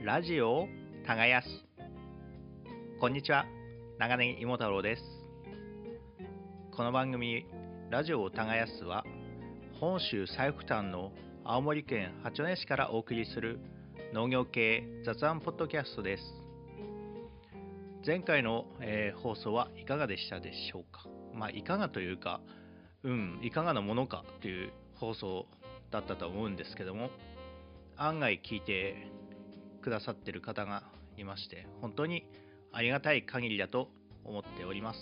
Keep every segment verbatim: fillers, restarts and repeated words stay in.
ラジオを耕す。こんにちは、長ネギ芋太郎です。この番組ラジオを耕すは、本州最北端の青森県八戸市からお送りする農業系雑談ポッドキャストです。前回の、えー、放送はいかがでしたでしょうか。まあいかがというか、うん、いかがなものかという放送だったと思うんですけども、案外聞いてくださってる方がいまして、本当にありがたい限りだと思っております。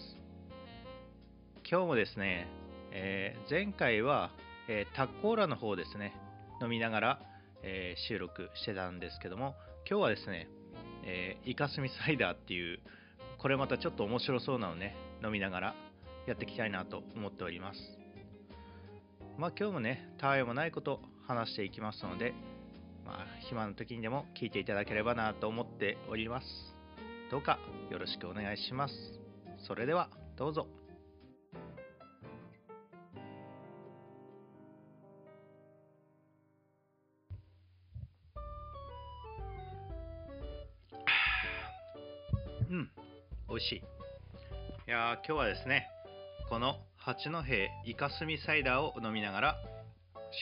今日もですね、えー、前回は、えー、タッコーラの方ですね、飲みながら、えー、収録してたんですけども、今日はですね、えー、イカスミサイダーっていう、これまたちょっと面白そうなのね、飲みながらやっていきたいなと思っております。まあ今日もね、たわいもないこと話していきますので、まあ、暇の時にでも聞いていただければなと思っております。どうかよろしくお願いします。それではどうぞ。うん、美味しい。いや今日はですね、この八戸イカスミサイダーを飲みながら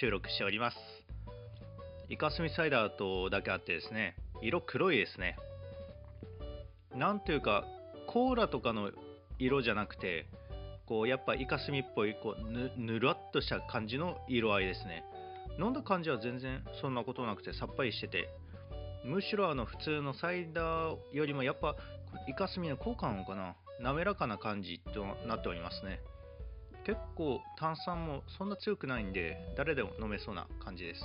収録しております。イカスミサイダーとだけあってですね、色黒いですね。なんというかコーラとかの色じゃなくて、こうやっぱイカスミっぽいこう ぬ, ぬらっとした感じの色合いですね。飲んだ感じは全然そんなことなくて、さっぱりしてて、むしろあの普通のサイダーよりもやっぱイカスミの効果なのかな、滑らかな感じとなっておりますね。結構炭酸もそんな強くないんで、誰でも飲めそうな感じです。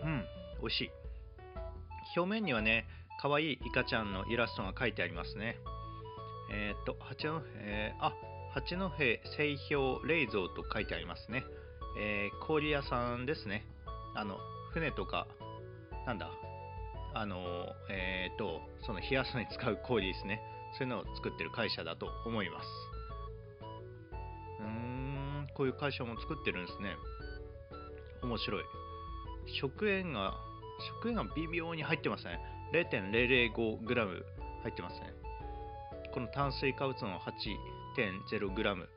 うん、美味しい。表面にはね、可愛いイカちゃんのイラストが書いてありますね。えー、っと八戸、えー、あ、八戸製氷冷蔵と書いてありますね。えー、氷屋さんですね。あの船とかなんだ、あのえー、っとその冷やすのに使う氷ですね。そういうのを作ってる会社だと思います。うーん、こういう会社も作ってるんですね。面白い。食塩が食塩が微妙に入ってますね。ゼロ点ゼロゼロ五グラム 入ってますね。この炭水化物の はちてんゼログラム、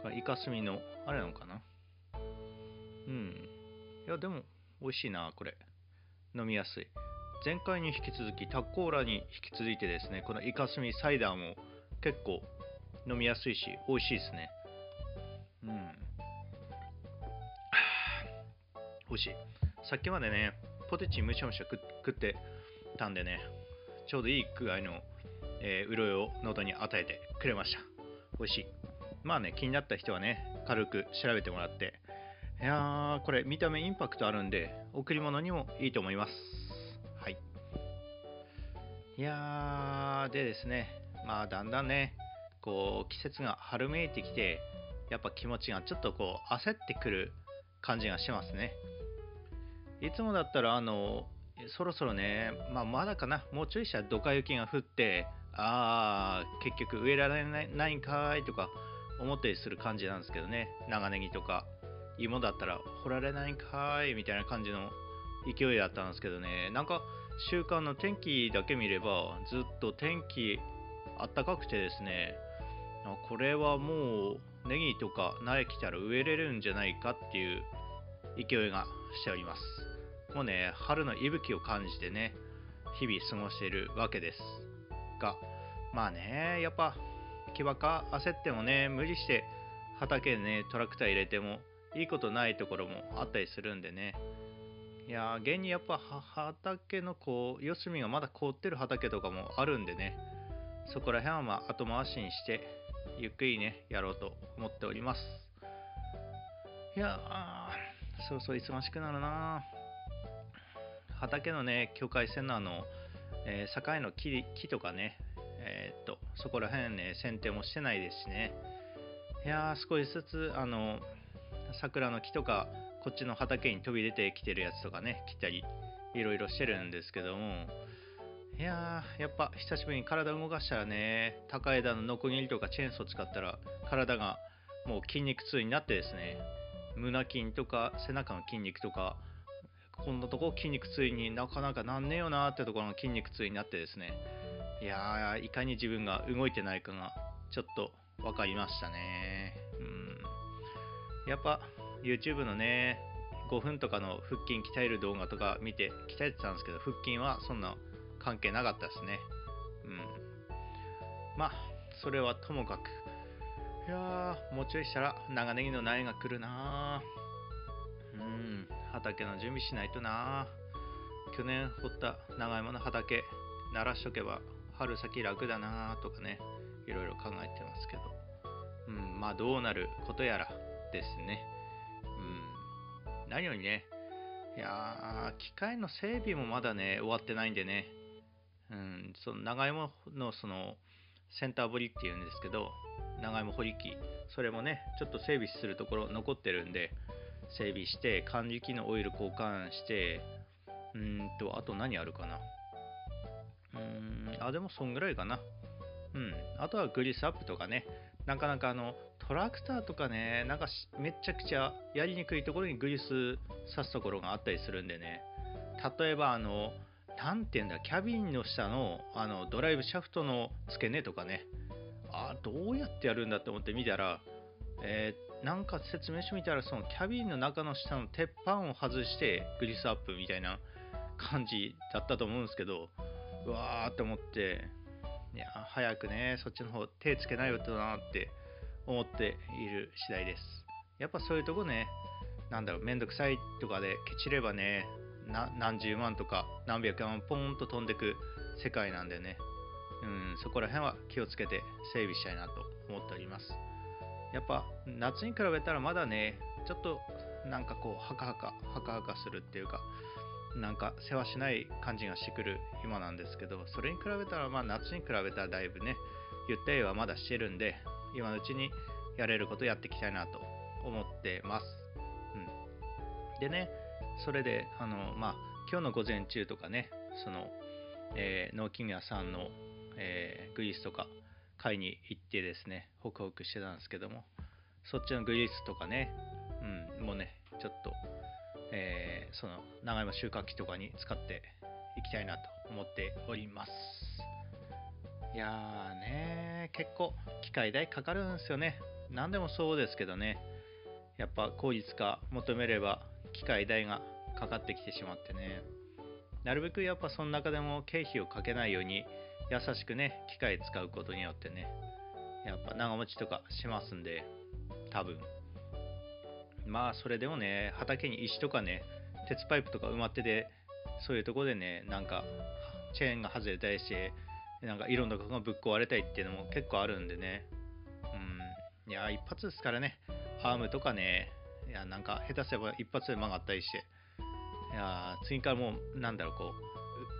これイカスミのあれなのかな。うん、いやでも美味しいな、これ飲みやすい。前回に引き続きタッコーラに引き続いてですね、このイカスミサイダーも結構飲みやすいし美味しいですね。うん、美味しい。さっきまでね、ポテチむしゃむしゃ食ってたんでね、ちょうどいい具合の、えー、潤いを喉に与えてくれました。美味しい。まあね、気になった人はね、軽く調べてもらって、いやーこれ見た目インパクトあるんで、贈り物にもいいと思います。はい。いやーでですね、まあだんだんね、こう季節が春めいてきて、やっぱ気持ちがちょっとこう焦ってくる感じがしますね。いつもだったらあのそろそろね、まあ、まだかな、もうちょいしたらドカ雪が降って、あー結局植えられない、ないんかーいとか思ったりする感じなんですけどね。長ネギとか芋だったら掘られないんかーいみたいな感じの勢いだったんですけどね、なんか週間の天気だけ見ればずっと天気あったかくてですね、これはもうネギとか苗来たら植えれるんじゃないかっていう勢いがしております。もうね、春の息吹を感じてね、日々過ごしているわけですが、まあね、やっぱ気ばか焦ってもね、無理して畑でねトラクター入れてもいいことないところもあったりするんでね。いや現にやっぱ畑のこう四隅がまだ凍ってる畑とかもあるんでね、そこら辺はまあ後回しにしてゆっくりねやろうと思っております。いやそろそろ忙しくなるな。畑のね、境界線のあの、えー、境の 木, 木とかね、えー、っとそこら辺ね剪定もしてないですしね。いやー少しずつあの桜の木とかこっちの畑に飛び出てきてるやつとかね切ったりいろいろしてるんですけども、いやーやっぱ久しぶりに体動かしたらね、高枝のノコギリとかチェーンソー使ったら体がもう筋肉痛になってですね、胸筋とか背中の筋肉とかこんなとこ筋肉痛になかなかなんねえよなってところの筋肉痛になってですね、いやーいかに自分が動いてないかがちょっと分かりましたね。うん、やっぱ YouTube のねごふんとかの腹筋鍛える動画とか見て鍛えてたんですけど、腹筋はそんな関係なかったですね。うん、まあそれはともかく、いやーもうちょいしたら長ネギの苗が来るなー。うん、畑の準備しないとなー。去年掘った長芋の畑鳴らしとけば春先楽だなーとかね、いろいろ考えてますけど、うん、まあどうなることやらですね。うん、何よりね、いやー機械の整備もまだね終わってないんでね、うん、その長芋のそのセンター掘りっていうんですけど、長芋掘り機、それもねちょっと整備するところ残ってるんで整備して、管理機のオイル交換して、うーんとあと何あるかな、うーんあでもそんぐらいかな。うん、あとはグリスアップとかね、なかなかあのトラクターとかね、なんかめちゃくちゃやりにくいところにグリス刺すところがあったりするんでね、例えばあのなんていうんだ、キャビンの下のあのドライブシャフトの付け根とかね、あどうやってやるんだって思って見たら、えー、なんか説明書見たら、そのキャビンの中の下の鉄板を外してグリスアップみたいな感じだったと思うんですけど、うわーって思って、いや早くねそっちの方手つけないよってなって思っている次第です。やっぱそういうとこね、なんだろう、めんどくさいとかでケチればね、な何十万とか何百万ポンと飛んでく世界なんでね、うん、そこら辺は気をつけて整備したいなと思っております。やっぱ夏に比べたらまだねちょっとなんかこうハカハカハカハカするっていうか、なんか世話しない感じがしてくる今なんですけど、それに比べたらまあ夏に比べたらだいぶねゆったりはまだしてるんで、今のうちにやれることやっていきたいなと思ってます。うん、でね、それであのまあ今日の午前中とかね、その、えー、農機具屋さんのえー、グリスとか買いに行ってですね、ホクホクしてたんですけども、そっちのグリスとかね、うん、もうねちょっと、えー、その長芋収穫機とかに使っていきたいなと思っております。いやーねー結構機械代かかるんですよね。何でもそうですけどね、やっぱ効率化求めれば機械代がかかってきてしまってね、なるべくやっぱその中でも経費をかけないように優しくね機械使うことによってね、やっぱ長持ちとかしますんで、多分まあそれでもね畑に石とかね鉄パイプとか埋まってて、そういうとこでねなんかチェーンが外れたりして、なんかいろんなことがぶっ壊れたりっていうのも結構あるんでね、うん、いや一発ですからね、アームとかね、いやなんか下手すれば一発で曲がったりして、いや次からもうなんだろう、こう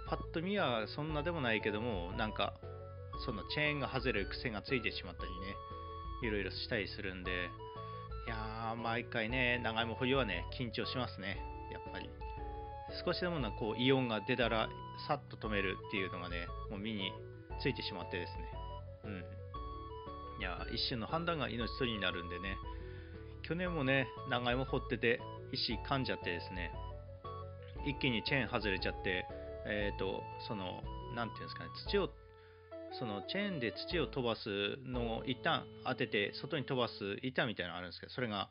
パッと見はそんなでもないけども、なんかそのチェーンが外れる癖がついてしまったりね、いろいろしたりするんで、いやー毎回ね長芋掘りはね緊張しますね。やっぱり少しでもなんかこうイオンが出たらさっと止めるっていうのがねもう身についてしまってですね、うん、いや一瞬の判断が命取りになるんでね、去年もね長芋掘ってて石噛んじゃってですね、一気にチェーン外れちゃって、えーと、そのなんていうんですかね、土をそのチェーンで土を飛ばすのを一旦当てて外に飛ばす板みたいなのあるんですけど、それが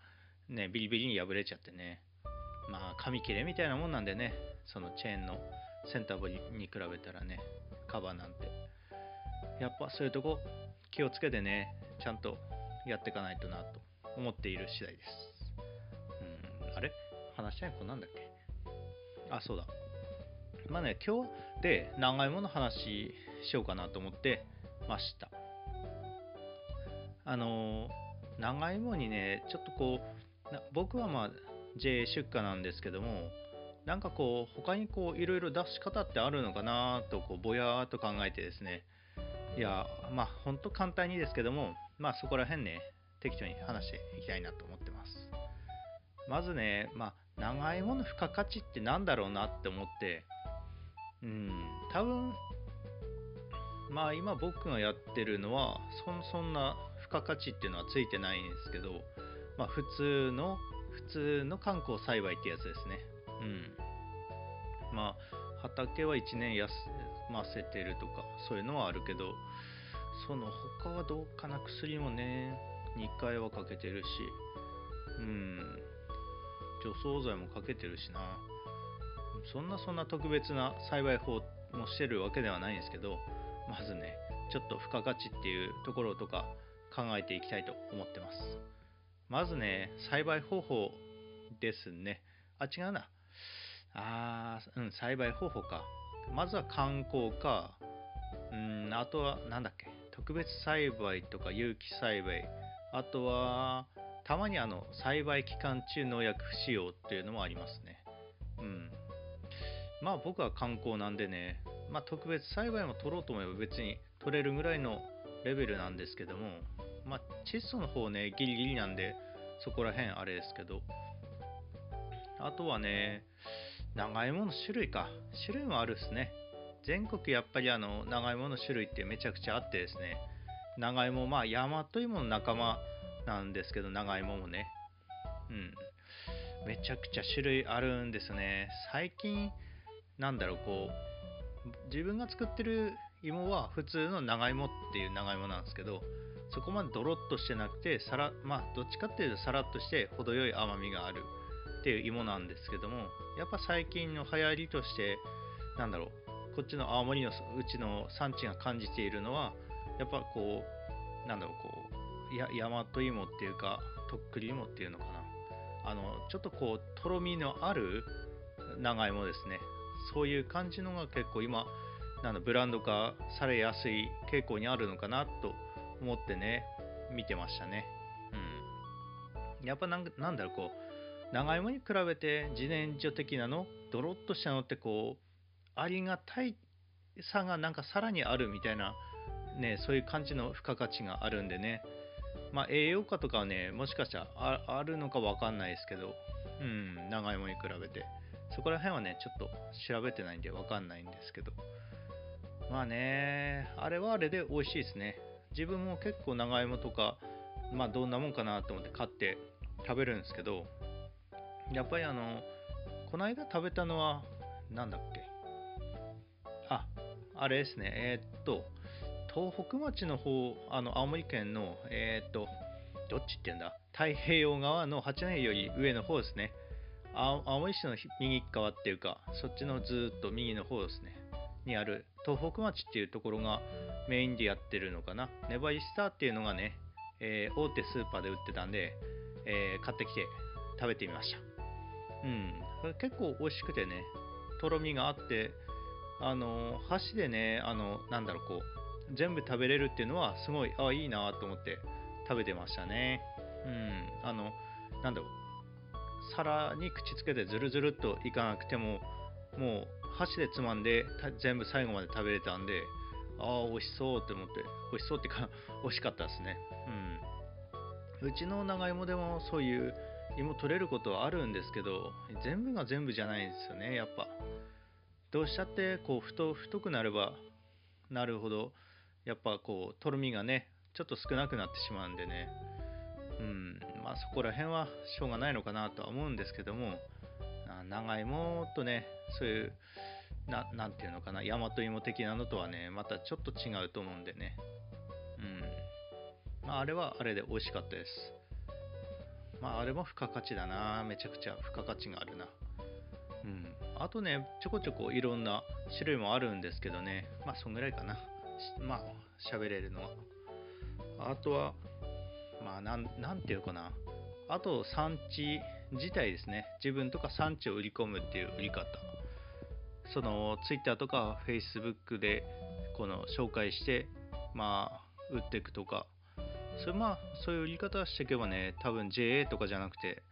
ねビリビリに破れちゃってね、まあ紙切れみたいなもんなんでね、そのチェーンのセンターボに比べたらねカバーなんて、やっぱそういうとこ気をつけてねちゃんとやっていかないとなと思っている次第です。うん、あれ話したいこんなんだっけ、あそうだ、まあね、今日で長芋の話しようかなと思ってました。あの長芋にねちょっとこう僕はまあ ジェーエー 出荷なんですけども、なんかこう他にこういろいろ出し方ってあるのかなとこうぼやーっと考えてですね、いやまあほんと簡単にですけども、まあそこら辺ね適当に話していきたいなと思ってます。まずね、まあ長芋の付加価値ってなんだろうなって思って、うん、多分まあ今僕がやってるのは そ, そんな付加価値っていうのはついてないんですけど、まあ普通の普通の観光栽培ってやつですね。まあ畑はいちねん休ませてるとかそういうのはあるけど、その他はどうかな。薬もねにかいはかけてるし、うん除草剤もかけてるしな。そんなそんな特別な栽培法もしてるわけではないんですけど、まずねちょっと付加価値っていうところとか考えていきたいと思ってます。まずね栽培方法ですね。あ違うなあうん栽培方法か。まずは観光か、うんあとはなんだっけ特別栽培とか有機栽培、あとはたまにあの栽培期間中農薬不使用っていうのもありますね。うんまあ僕は観光なんでね、まあ、特別栽培も取ろうと思えば別に取れるぐらいのレベルなんですけども、まあ窒素の方ねギリギリなんでそこら辺あれですけど、あとはね長芋の種類か種類もあるですね。全国やっぱりあの長芋の種類ってめちゃくちゃあってですね、長芋まあ大和芋の仲間なんですけど、長芋もねうんめちゃくちゃ種類あるんですね。最近なんだろうこう自分が作ってる芋は普通の長芋っていう長芋なんですけど、そこまでドロッとしてなくてさらまあどっちかっていうとサラッとして程よい甘みがあるっていう芋なんですけども、やっぱ最近の流行りとしてなんだろうこっちの青森のうちの産地が感じているのはやっぱこうなんだろうこうや大和芋っていうかとっくり芋っていうのかな、あのちょっとこうとろみのある長芋ですね。そういう感じのが結構今なんだブランド化されやすい傾向にあるのかなと思ってね見てましたね。うんやっぱなんなんだろうこう長芋に比べて自然薯的なのドロッとしたのってこうありがたいさがなんかさらにあるみたいなね、そういう感じの付加価値があるんでね、まあ栄養価とかはねもしかしたら あ, あるのか分かんないですけど、うん長芋に比べてそこら辺はねちょっと調べてないんで分かんないんですけど、まあねあれはあれで美味しいですね。自分も結構長芋とかまあどんなもんかなと思って買って食べるんですけど、やっぱりあのこないだ食べたのはなんだっけああれですねえー、っと東北町の方あの青森県のえー、っとどっちって言うんだ太平洋側の八戸より上の方ですね。青森市の右側っていうかそっちのずっと右の方ですねにある東北町っていうところがメインでやってるのかな。ネバリスターっていうのがね、えー、大手スーパーで売ってたんで、えー、買ってきて食べてみました。うんこれ結構美味しくてねとろみがあってあの箸でねあのなんだろうこう全部食べれるっていうのはすごいあいいなと思って食べてましたね。うんあのなんだろう皿に口つけてズルズルっといかなくてももう箸でつまんで全部最後まで食べれたんで、ああ美味しそうって思って美味しそうってか美味しかったですね。うんうちの長芋でもそういう芋取れることはあるんですけど全部が全部じゃないんですよね。やっぱどうしちゃってこう 太, 太くなればなるほどやっぱこうとろみがねちょっと少なくなってしまうんでね、うんまあ、そこら辺はしょうがないのかなとは思うんですけども、長芋とねそういう な, なんていうのかな大和芋的なのとはねまたちょっと違うと思うんでね、うんまあ、あれはあれで美味しかったです。まああれも付加価値だなめちゃくちゃ付加価値があるな、うん、あとねちょこちょこいろんな種類もあるんですけどねまあそんぐらいかなまあ喋れるのは。あとはまあ、なん、なんていうかなあと産地自体ですね。自分とか産地を売り込むっていう売り方、そのツイッターとかフェイスブックでこの紹介してまあ売っていくとかそれ、まあ、そういう売り方をしていけばね多分 ジェーエー とかじゃなくて、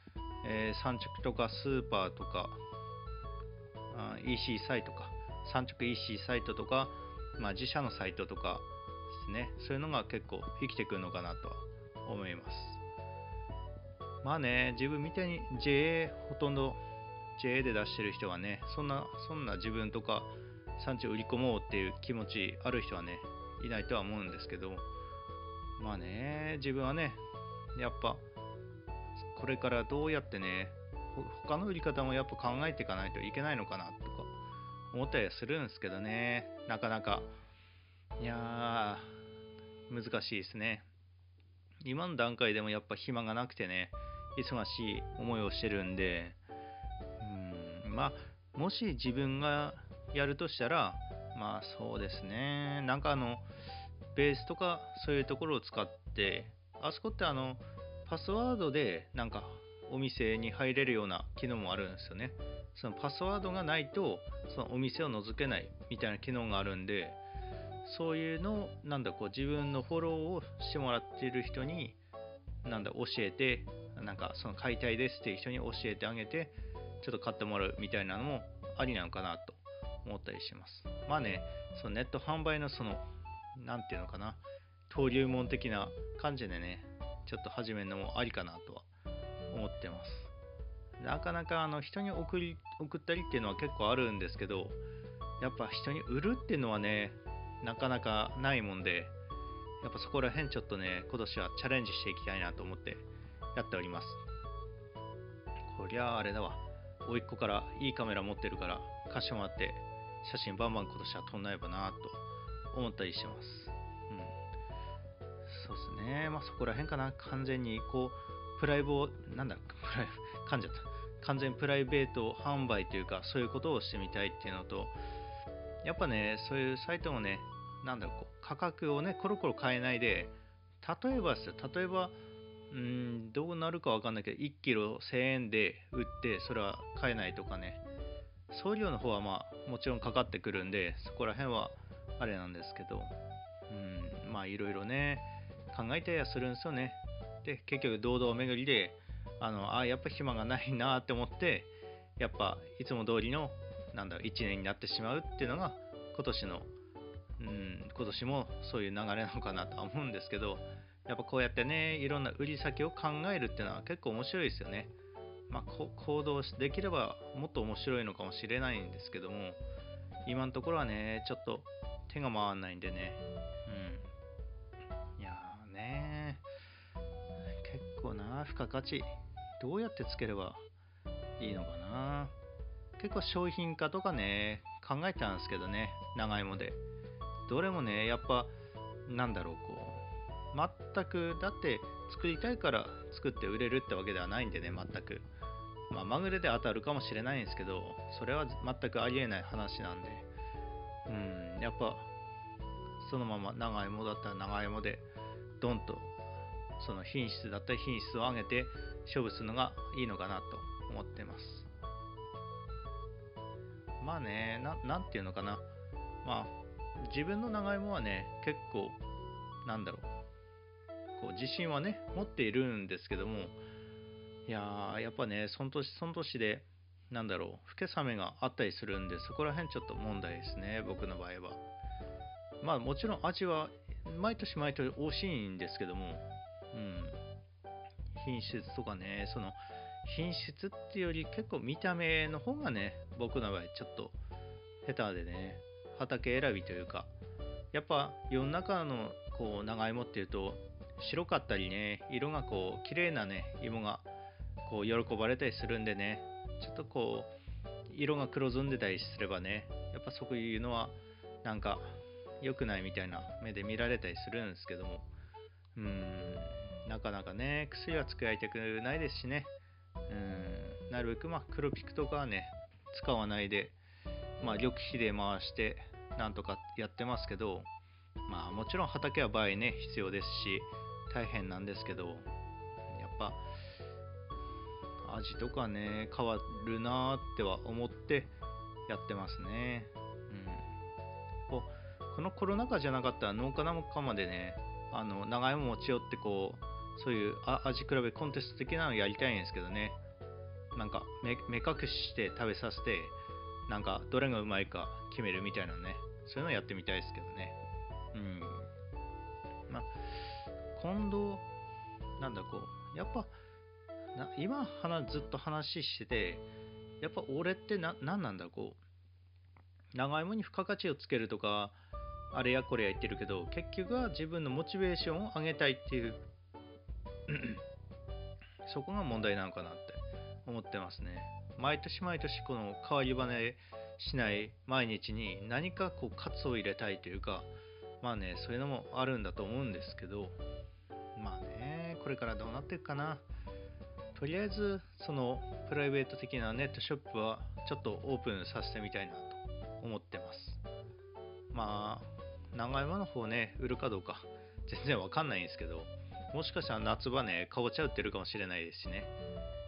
えー、産直とかスーパーとか、うん、イーシー サイトか産直 イーシー サイトとか、まあ、自社のサイトとかですねそういうのが結構生きてくるのかなとは思います。まあね自分みたいに ジェーエー ほとんど ジェーエー で出してる人はねそんなそんな自分とか産地を売り込もうっていう気持ちある人はねいないとは思うんですけど、まあね自分はねやっぱこれからどうやってね他の売り方もやっぱ考えていかないといけないのかなとか思ったりはするんですけどね、なかなかいや難しいですね。今の段階でもやっぱ暇がなくてね、忙しい思いをしてるんで、うーんまあもし自分がやるとしたら、まあそうですね、なんかあのベースとかそういうところを使って、あそこってあのパスワードでなんかお店に入れるような機能もあるんですよね。そのパスワードがないとそのお店を覗けないみたいな機能があるんで、そういうのをなんだこう自分のフォローをしてもらっている人になんだ教えて、なんかその買いたいですっていう人に教えてあげてちょっと買ってもらうみたいなのもありなのかなと思ったりします。まあね、そのネット販売のそのなんていうのかな、登竜門的な感じでね、ちょっと始めるのもありかなとは思ってます。なかなかあの人に送り送ったりっていうのは結構あるんですけど、やっぱ人に売るっていうのはねなかなかないもんで、やっぱそこら辺ちょっとね今年はチャレンジしていきたいなと思ってやっております。こりゃあれだわ、甥っ子からいいカメラ持ってるから貸してもらって写真バンバン今年は撮んないばなと思ったりしてます。うん、そうですね、まあそこら辺かな。完全にこうプライボなんだプライ噛んじゃった完全プライベート販売というか、そういうことをしてみたいっていうのと、やっぱねそういうサイトもねなんだろう、こう価格をねコロコロ変えないで、例えばですよ、例えばうーんどうなるかわかんないけどいちキロせんえんで売ってそれは買えないとかね、送料の方はまあもちろんかかってくるんでそこら辺はあれなんですけど、うんまあいろいろね考えたりはするんですよね。で結局堂々巡りであのあやっぱ暇がないなって思って、やっぱいつも通りのなんだろういちねんになってしまうっていうのが今年のうん今年もそういう流れなのかなとは思うんですけど、やっぱこうやってねいろんな売り先を考えるっていうのは結構面白いですよね。まあこ行動できればもっと面白いのかもしれないんですけども、今のところはねちょっと手が回らないんでね、うんいやーねー結構な付加価値どうやってつければいいのかな。結構商品化とかね考えたんですけどね、長芋でどれもねやっぱなんだろうこう全くだって作りたいから作って売れるってわけではないんでね、全くまあまぐれで当たるかもしれないんですけど、それは全くありえない話なんで、うんやっぱそのまま長芋だったら長芋でドンとその品質だったり品質を上げて勝負するのがいいのかなと思ってます。まあね な, なんていうのかな、まあ自分の長芋はね結構なんだろう自信はね持っているんですけども、いややっぱねその年その年でなんだろう老け冷めがあったりするんで、そこら辺ちょっと問題ですね僕の場合は。まあもちろん味は毎年毎年美味しいんですけども、うん品質とかね、その品質っていうより結構見た目の方がね僕の場合ちょっと下手でね、畑選びというか、やっぱ世の中のこう長芋っていうと白かったりね、色がこう綺麗なね芋がこう喜ばれたりするんでね、ちょっとこう色が黒ずんでたりすればね、やっぱそういうのはなんか良くないみたいな目で見られたりするんですけども、うーんなかなかね薬は使いたくないですしね、うーんなるべくまあ黒ピクとかはね使わないで、まあ緑肥で回してなんとかやってますけど、まあもちろん畑は場合ね必要ですし大変なんですけど、やっぱ味とかね変わるなっては思ってやってますね。うん、こ, このコロナ禍じゃなかったら農家なんかまでねあの長芋持ち寄ってこうそういう味比べコンテスト的なのやりたいんですけどね、なんか 目, 目隠しして食べさせてなんかどれがうまいか決めるみたいなね、そういうのやってみたいですけどね。うんまあ今度なんだこうやっぱな今話ずっと話してて、やっぱ俺ってな何なんだこう長芋に付加価値をつけるとかあれやこれや言ってるけど、結局は自分のモチベーションを上げたいっていうそこが問題なのかなって思ってますね。毎年毎年この変わり種しない毎日に何かこう喝を入れたいというか、まあね、そういうのもあるんだと思うんですけど、まあね、これからどうなっていくかな。とりあえずそのプライベート的なネットショップはちょっとオープンさせてみたいなと思ってます。まあ長芋の方ね、売るかどうか全然わかんないんですけど、もしかしたら夏場ね、かぼちゃ売ってるかもしれないですしね。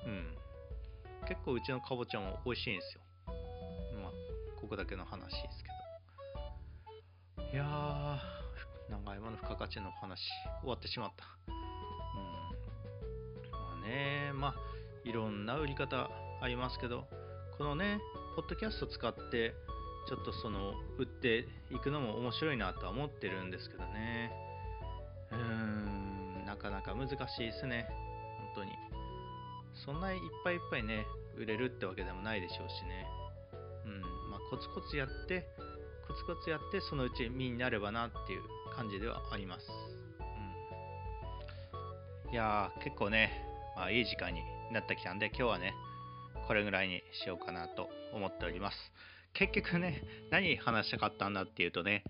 うん。結構うちのかぼちゃも美味しいんですよ。まあここだけの話ですけど。いやー、長芋の付加価値の話終わってしまった。うん。まあね、まあいろんな売り方ありますけど、このねポッドキャスト使ってちょっとその売っていくのも面白いなとは思ってるんですけどね。うーん、なかなか難しいですね。本当に。そんないっぱいいっぱいね、売れるってわけでもないでしょうしね。うん、まあコツコツやって、コツコツやって、そのうち身になればなっていう感じではあります。うん、いやー、結構ね、まあいい時間になってきたんで、今日はね、これぐらいにしようかなと思っております。結局ね、何話したかったんだっていうとね、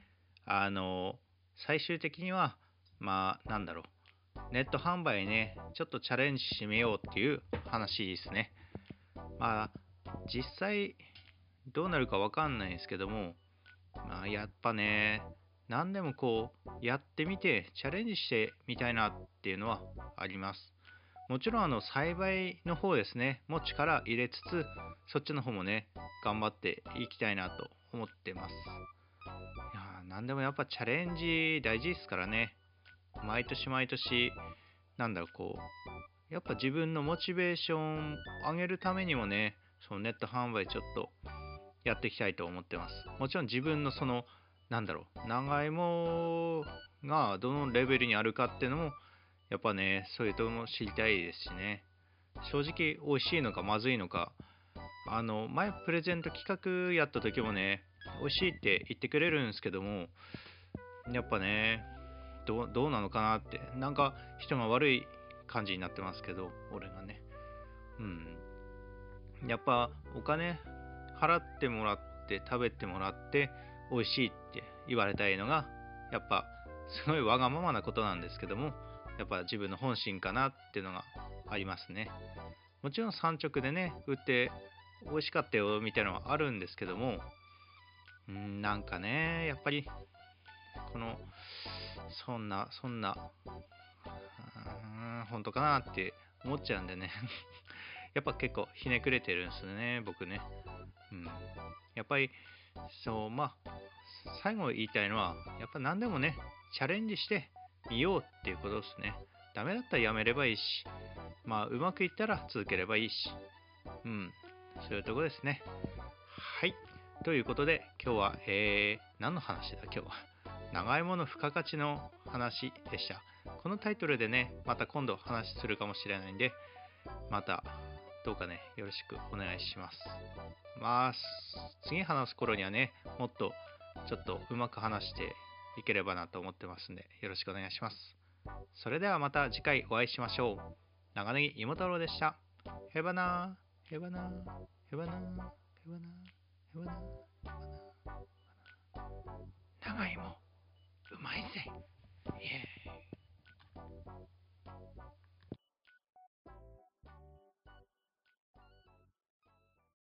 あのー、最終的には、まあなんだろう、ネット販売ね、ちょっとチャレンジしてみようっていう話ですね。まあ実際どうなるかわかんないんですけども、まあやっぱね、何でもこうやってみてチャレンジしてみたいなっていうのはあります。もちろんあの栽培の方ですね、も力入れつつ、そっちの方もね頑張っていきたいなと思ってます。いや、何でもやっぱチャレンジ大事ですからね。毎年毎年、なんだろう、こうやっぱ自分のモチベーション上げるためにもね、そのネット販売ちょっとやっていきたいと思ってます。もちろん自分のそのなんだろう、長芋がどのレベルにあるかっていうのもやっぱね、そういうとも知りたいですしね。正直美味しいのかまずいのか、あの前プレゼント企画やった時もね、美味しいって言ってくれるんですけども、やっぱね、どう、どうなのかなって、なんか人が悪い感じになってますけど、俺がね、うん、やっぱお金払ってもらって食べてもらって美味しいって言われたいのが、やっぱすごいわがままなことなんですけども、やっぱ自分の本心かなっていうのがありますね。もちろん産直でね売って美味しかったよみたいなのはあるんですけども、うん、なんかね、やっぱりこのそんなそんな本当かなって思っちゃうんでねやっぱ結構ひねくれてるんですね、僕ね。うん、やっぱりそう、まあ最後言いたいのは、やっぱ何でもねチャレンジしてみようっていうことですね。ダメだったらやめればいいし、まあうまくいったら続ければいいし、うん、そういうとこですね。はい、ということで今日は、えー、何の話だ、今日は長芋の付加価値の話でした。このタイトルでね、また今度話するかもしれないんで、またどうかねよろしくお願いします。まあ次話す頃にはね、もっとちょっとうまく話していければなと思ってますんで、よろしくお願いします。それではまた次回お会いしましょう。長ネギ芋太郎でした。へばなへばなへばなへばなへばな長芋うまいぜ。イエーイ。